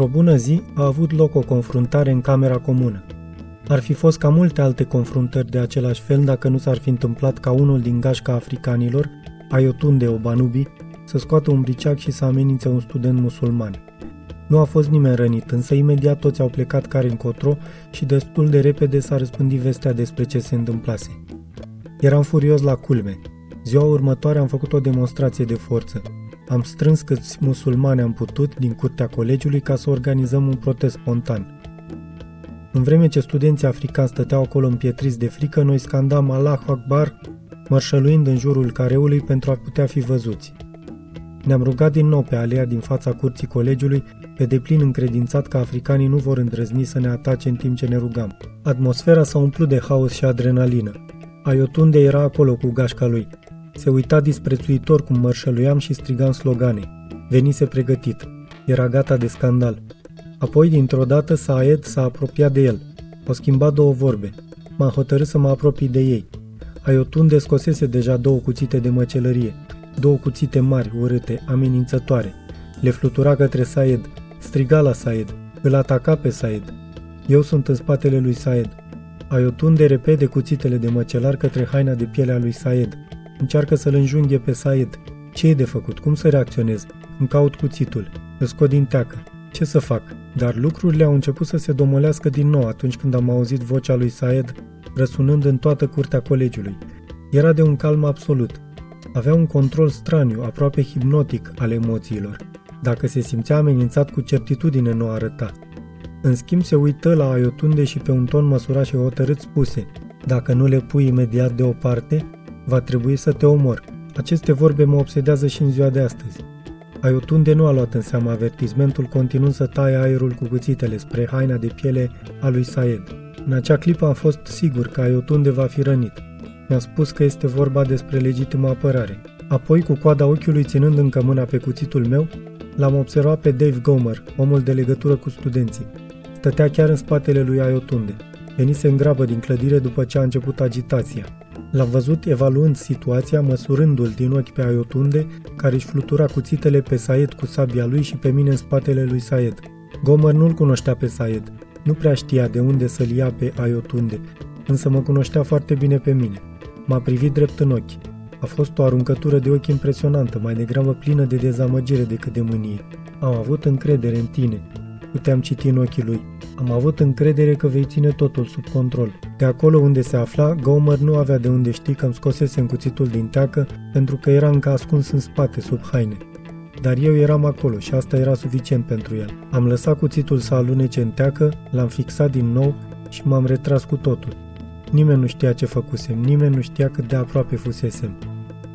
Într-o bună zi a avut loc o confruntare în camera comună. Ar fi fost ca multe alte confruntări de același fel dacă nu s-ar fi întâmplat ca unul din gașca africanilor, Ayotunde Obanubi, să scoată un briceac și să amenințe un student musulman. Nu a fost nimeni rănit, însă imediat toți au plecat care încotro și destul de repede s-a răspândit vestea despre ce se întâmplase. Eram furios la culme. Ziua următoare am făcut o demonstrație de forță. Am strâns câți musulmani am putut din curtea colegiului ca să organizăm un protest spontan. În vreme ce studenții africani stăteau acolo împietriți de frică, noi scandam Allahu Akbar, mărșăluind în jurul careului pentru a putea fi văzuți. Ne-am rugat din nou pe alea din fața curții colegiului, pe deplin încredințat că africanii nu vor îndrăzni să ne atace în timp ce ne rugam. Atmosfera s-a umplut de haos și adrenalină. Ayotunde era acolo cu gașca lui. Se uita disprețuitor cum mărșăluiam și strigam slogane. Venise pregătit. Era gata de scandal. Apoi, dintr-o dată, Saed s-a apropiat de el. Au schimbat două vorbe. M-am hotărât să mă apropii de ei. Ayotunde scosese deja două cuțite de măcelărie. Două cuțite mari, urâte, amenințătoare. Le flutura către Saed. Striga la Saed. Îl ataca pe Saed. Eu sunt în spatele lui Saed. Ayotunde repede cuțitele de măcelar către haina de pielea lui Saed. Încearcă să-l înjunghe pe Saed. Ce e de făcut? Cum să reacționez? Îmi caut cuțitul. Îl scot din teacă. Ce să fac? Dar lucrurile au început să se domolească din nou atunci când am auzit vocea lui Saed răsunând în toată curtea colegiului. Era de un calm absolut. Avea un control straniu, aproape hipnotic, al emoțiilor. Dacă se simțea amenințat, cu certitudine nu arăta. În schimb, se uită la Ayotunde și pe un ton măsurat și hotărât spuse: „Dacă nu le pui imediat deoparte, va trebui să te omor.” Aceste vorbe mă obsedează și în ziua de astăzi. Ayotunde nu a luat în seamă avertismentul, continuând să taie aerul cu cuțitele spre haina de piele a lui Saed. În acea clipă am fost sigur că Ayotunde va fi rănit. Mi-a spus că este vorba despre legitimă apărare. Apoi, cu coada ochiului ținând încă mâna pe cuțitul meu, l-am observat pe Dave Gomer, omul de legătură cu studenții. Stătea chiar în spatele lui Ayotunde. Venise în grabă din clădire după ce a început agitația. L-am văzut evaluând situația, măsurându-l din ochi pe Ayotunde, care își flutura cuțitele pe Saed cu sabia lui și pe mine în spatele lui Saed. Gomer nu-l cunoștea pe Saed. Nu prea știa de unde să-l ia pe Ayotunde, însă mă cunoștea foarte bine pe mine. M-a privit drept în ochi. A fost o aruncătură de ochi impresionantă, mai degrabă plină de dezamăgire decât de mânie. Am avut încredere în tine, puteam citi în ochii lui. Am avut încredere că vei ține totul sub control. De acolo unde se afla, Gomer nu avea de unde ști că îmi scosese cuțitul din teacă, pentru că era încă ascuns în spate, sub haine. Dar eu eram acolo și asta era suficient pentru el. Am lăsat cuțitul să alunece în teacă, l-am fixat din nou și m-am retras cu totul. Nimeni nu știa ce făcusem, nimeni nu știa cât de aproape fusesem.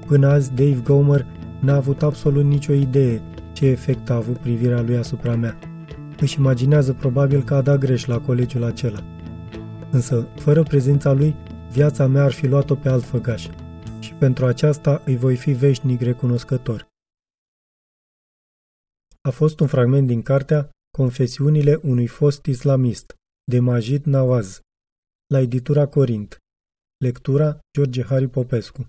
Până azi, Dave Gomer n-a avut absolut nicio idee ce efect a avut privirea lui asupra mea. Își imaginează probabil că a dat greș la colegiul acela. Însă, fără prezența lui, viața mea ar fi luat-o pe alt făgaș. Și pentru aceasta îi voi fi veșnic recunoscător. A fost un fragment din cartea Confesiunile unui fost islamist, de Maajid Nawaz, la editura Corint. Lectura George Hari Popescu.